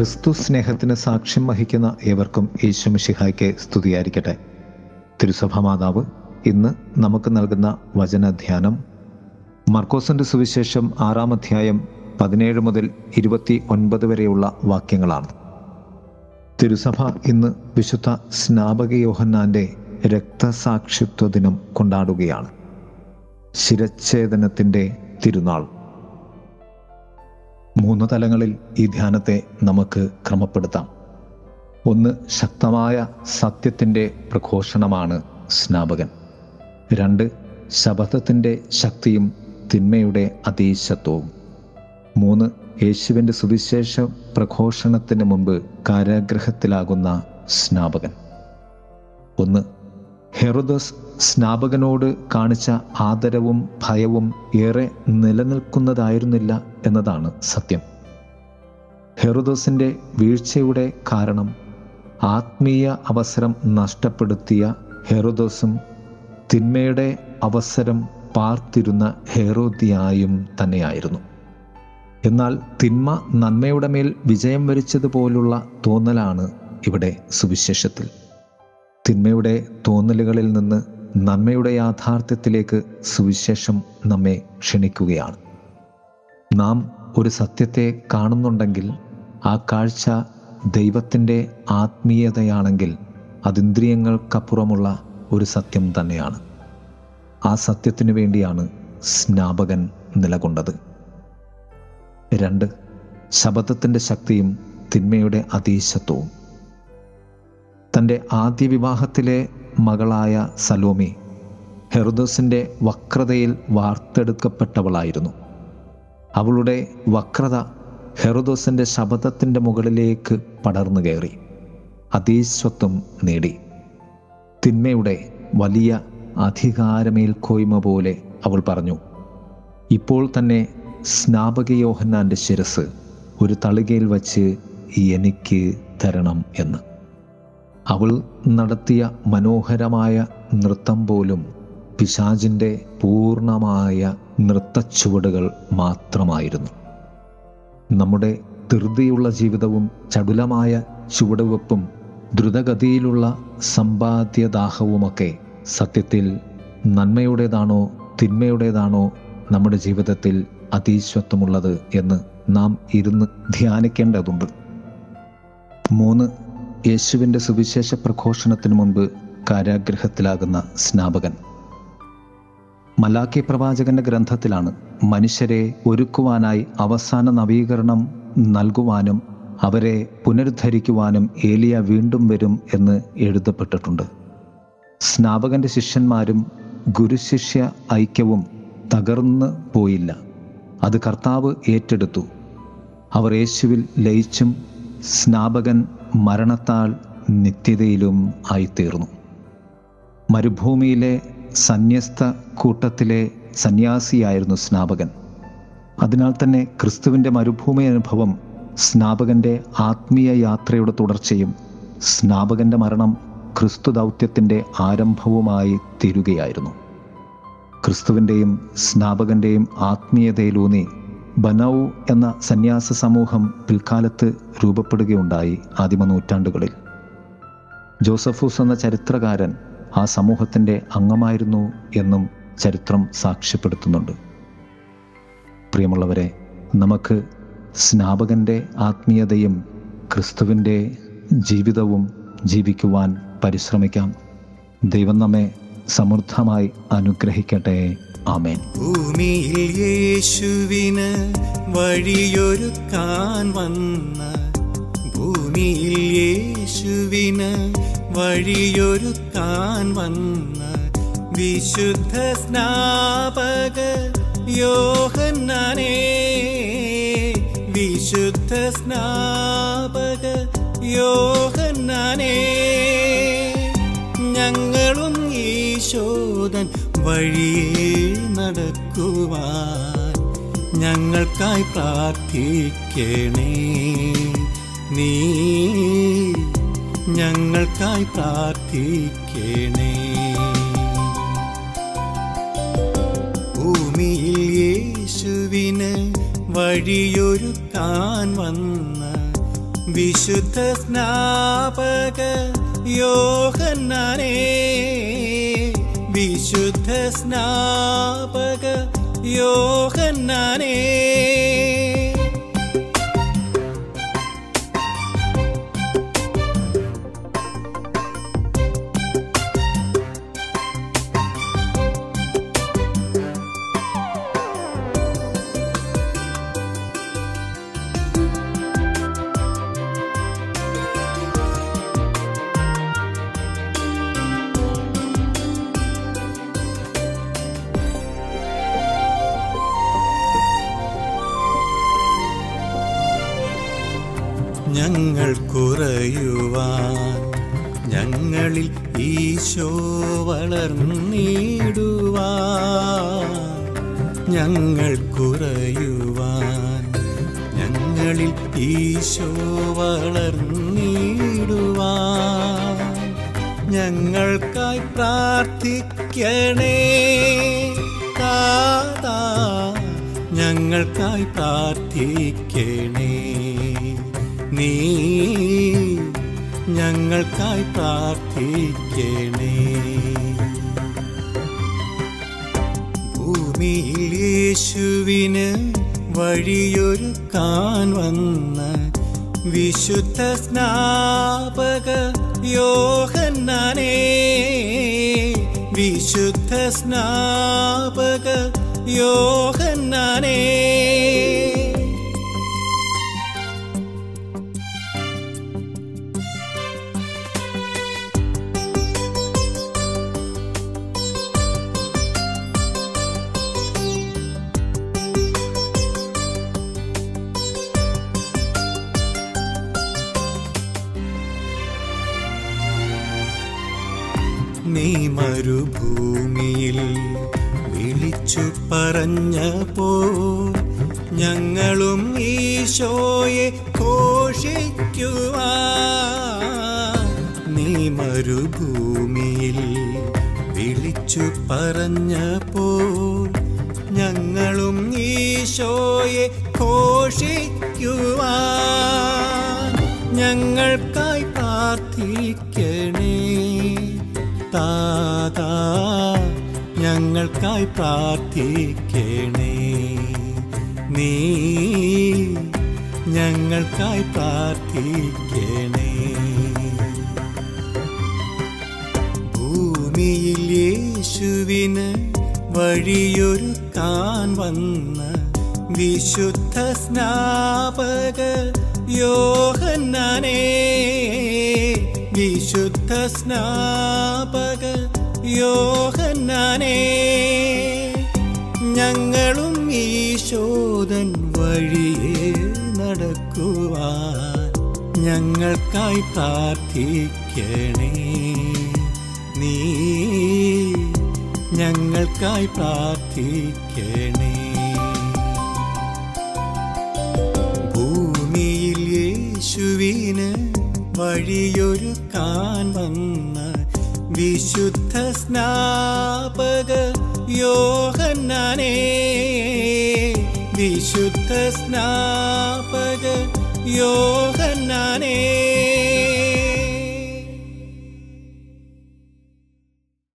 ക്രിസ്തു സ്നേഹത്തിന് സാക്ഷ്യം വഹിക്കുന്ന ഏവർക്കും യേശുമിശിഹായ്ക്ക് സ്തുതിയായിരിക്കട്ടെ. തിരുസഭാ മാതാവ് ഇന്ന് നമുക്ക് നൽകുന്ന വചനധ്യാനം മർക്കോസിൻ്റെ സുവിശേഷം 6-ാം അധ്യായം 17 മുതൽ 29 വരെയുള്ള വാക്യങ്ങളാണ്. തിരുസഭ ഇന്ന് വിശുദ്ധ സ്നാപക യോഹന്നാൻ്റെ രക്തസാക്ഷിത്വ ദിനം കൊണ്ടാടുകയാണ്. ശിരച്ഛേദനത്തിൻ്റെ തിരുനാൾ. മൂന്ന് തലങ്ങളിൽ ഈ ധ്യാനത്തെ നമുക്ക് ക്രമപ്പെടുത്താം. ഒന്ന്, ശക്തമായ സത്യത്തിൻ്റെ പ്രഘോഷണമാണ് സ്നാപകൻ. രണ്ട്, ശബദത്തിൻ്റെ ശക്തിയും തിന്മയുടെ അതീശത്വവും. മൂന്ന്, യേശുവിൻ്റെ സുവിശേഷ പ്രഘോഷണത്തിന് മുമ്പ് കാരാഗ്രഹത്തിലാകുന്ന സ്നാപകൻ. ഒന്ന്, ഹെറോദസ് സ്നാപകനോട് കാണിച്ച ആദരവും ഭയവും ഏറെ നിലനിൽക്കുന്നതായിരുന്നില്ല എന്നതാണ് സത്യം. ഹെറോദസിൻ്റെ വീഴ്ചയുടെ കാരണം ആത്മീയ അവസരം നഷ്ടപ്പെടുത്തിയ ഹെറോദസും തിന്മയുടെ അവസരം പാർത്തിരുന്ന ഹെറോദിയായും തന്നെയായിരുന്നു. എന്നാൽ തിന്മ നന്മയുടെ മേൽ വിജയം വരിച്ചതുപോലുള്ള തോന്നലാണ് ഇവിടെ സുവിശേഷത്തിൽ. തിന്മയുടെ തോന്നലുകളിൽ നിന്ന് നന്മയുടെ യാഥാർത്ഥ്യത്തിലേക്ക് സുവിശേഷം നമ്മെ ക്ഷണിക്കുകയാണ്. നാം ഒരു സത്യത്തെ കാണുന്നുണ്ടെങ്കിൽ ആ കാഴ്ച ദൈവത്തിൻ്റെ ആത്മീയതയാണെങ്കിൽ അതിന്ദ്രിയങ്ങൾക്കപ്പുറമുള്ള ഒരു സത്യം തന്നെയാണ്. ആ സത്യത്തിനു വേണ്ടിയാണ് സ്നാപകൻ നിലകൊണ്ടത്. രണ്ട്, ശബദത്തിൻ്റെ ശക്തിയും തിന്മയുടെ അതീശത്വവും. തൻ്റെ ആദ്യ വിവാഹത്തിലെ മകളായ സലോമി ഹെറോദസിൻ്റെ വക്രതയിൽ വാർത്തെടുക്കപ്പെട്ടവളായിരുന്നു. അവളുടെ വക്രത ഹെറോദസിൻ്റെ ശബദത്തിൻ്റെ മുകളിലേക്ക് പടർന്നു കയറി അതീശത്വം നേടി. തിന്മയുടെ വലിയ അധികാരമേൽക്കോയ്മ പോലെ അവൾ പറഞ്ഞു, ഇപ്പോൾ തന്നെ സ്നാപക യോഹന്നാൻ്റെ ശിരസ് ഒരു തളികയിൽ വച്ച് എനിക്ക് തരണം എന്ന്. അവൾ നടത്തിയ മനോഹരമായ നൃത്തം പോലും പിശാചിൻ്റെ പൂർണ്ണമായ നൃത്തച്ചുവടുകൾ മാത്രമായിരുന്നു. നമ്മുടെ ധൃതിയുള്ള ജീവിതവും ചടുലമായ ചുവടുവെപ്പും ദ്രുതഗതിയിലുള്ള സമ്പാദ്യദാഹവുമൊക്കെ സത്യത്തിൽ നന്മയുടേതാണോ തിന്മയുടേതാണോ നമ്മുടെ ജീവിതത്തിൽ അതീശത്വമുള്ളത് എന്ന് നാം ഇരുന്ന് ധ്യാനിക്കേണ്ടതുണ്ട്. മൂന്ന്, യേശുവിൻ്റെ സുവിശേഷ പ്രഘോഷണത്തിന് മുമ്പ് കാരാഗ്രഹത്തിലാകുന്ന സ്നാപകൻ. മലാക്കി പ്രവാചകൻ്റെ ഗ്രന്ഥത്തിലാണ് മനുഷ്യരെ ഒരുക്കുവാനായി അവസാന നവീകരണം നൽകുവാനും അവരെ പുനരുദ്ധരിക്കുവാനും ഏലിയ വീണ്ടും വരും എന്ന് എഴുതപ്പെട്ടിട്ടുണ്ട്. സ്നാപകൻ്റെ ശിഷ്യന്മാരും ഗുരുശിഷ്യ ഐക്യവും തകർന്നു പോയില്ല. അത് കർത്താവ് ഏറ്റെടുത്തു. അവർ യേശുവിൽ ലയിച്ചും സ്നാപകൻ മരണത്താൽ നിത്യതയിലും ആയിത്തീർന്നു. മരുഭൂമിയിലെ സന്യസ്ത കൂട്ടത്തിലെ സന്യാസിയായിരുന്നു സ്നാപകൻ. അതിനാൽ തന്നെ ക്രിസ്തുവിൻ്റെ മരുഭൂമി അനുഭവം സ്നാപകൻ്റെ ആത്മീയ യാത്രയുടെ തുടർച്ചയും സ്നാപകൻ്റെ മരണം ക്രിസ്തു ദൗത്യത്തിൻ്റെ ആരംഭവുമായി തീരുകയായിരുന്നു. ക്രിസ്തുവിൻ്റെയും സ്നാപകൻ്റെയും ആത്മീയതയിലൂന്നി ബനൗ എന്ന സന്യാസ സമൂഹം പിൽക്കാലത്ത് രൂപപ്പെടുകയുണ്ടായി. ആദിമ നൂറ്റാണ്ടുകളിൽ ജോസഫുസ് എന്ന ചരിത്രകാരൻ ആ സമൂഹത്തിൻ്റെ അംഗമായിരുന്നു എന്നും ചരിത്രം സാക്ഷ്യപ്പെടുത്തുന്നുണ്ട്. പ്രിയമുള്ളവരെ, നമുക്ക് സ്നാപകൻ്റെ ആത്മീയതയും ക്രിസ്തുവിൻ്റെ ജീവിതവും ജീവിക്കുവാൻ പരിശ്രമിക്കാം. ദൈവം നമ്മെ സമൃദ്ധമായി അനുഗ്രഹിക്കട്ടെ. ആമേൻ. ഭൂമിയിൽ യേശുവിന് വഴിയൊരുക്കാൻ വന്ന, ഭൂമിയിൽ യേശുവിന് വഴിയൊരുക്കാൻ വന്ന വിശുദ്ധ സ്നാപക യോഹന്നാനേ, വിശുദ്ധ സ്നാപക യോഹന്നാനേ, ഞങ്ങളും ഈശോദൻ വഴിയെ നടക്കുവാൻ ഞങ്ങൾക്കായി പ്രാർത്ഥിക്കണേ, നീ ഞങ്ങൾക്കായി പ്രാർത്ഥിക്കണേ. ഭൂമിയിൽ യേശുവിന് വഴിയൊരുക്കാൻ വന്ന വിശുദ്ധ സ്നാപക യോഹന്നാനേ, വിശുദ്ധ സ്നാപക യോഹന്നാനേ, ഞങ്ങൾ കുറയുവാൻ ഞങ്ങളിൽ ഈശോ വളർന്നിടുവാൻ, ഞങ്ങൾ കുറയുവാൻ ഞങ്ങളിൽ ഈശോ വളർന്നിടുവാൻ, ഞങ്ങൾക്കായി പ്രാർത്ഥിക്കണേ താതാ, ഞങ്ങൾക്കായി പ്രാർത്ഥിക്കണേ നീ, ഞങ്ങൾക്കായി പ്രാർത്ഥിക്കണേ. ഭൂമിയിൽ യേശുവിന് വഴിയൊരുക്കാൻ വന്ന വിശുദ്ധ സ്നാപക യോഹന്നാനേ, വിശുദ്ധ സ്നാപക യോഹന്നാനേ, നീ മരുഭൂമിയിൽ വിളിച്ചു പറഞ്ഞപ്പോൾ ഞങ്ങളും ഈശോയെ ഘോഷിക്കുവാൻ, നീ മരുഭൂമിയിൽ വിളിച്ചു പറഞ്ഞപ്പോൾ ഞങ്ങളും ഈശോയെ ഘോഷിക്കുവാൻ, ഞങ്ങൾക്കായി പ്രാർത്ഥിക്കണേ താതാ, ഞങ്ങൾക്കായി പ്രാർത്ഥിക്കണേ നീ, ഞങ്ങൾക്കായി പ്രാർത്ഥിക്കണേ. ഭൂമിയിൽ യേശുവിന് വഴിയൊരുക്കാൻ വന്ന വിശുദ്ധ സ്നാപക യോഹന്നാനേ, വിശുദ്ധ സ്നാപക യോഹന്നാനേ, ഞങ്ങളും ഈശോദൻ വഴിയെ നടക്കുവാൻ ഞങ്ങൾക്കായി പ്രാർത്ഥിക്കണേ നീ, ഞങ്ങൾക്കായി പ്രാർത്ഥിക്കണേ. ഭൂമിയിൽ യേശുവിന് വഴിയൊരുക്കാൻ വന്ന വിശുദ്ധ സ്നാപക യോഹന്നാനേ, വിശുദ്ധ സ്നാപക യോഹന്നാനേ.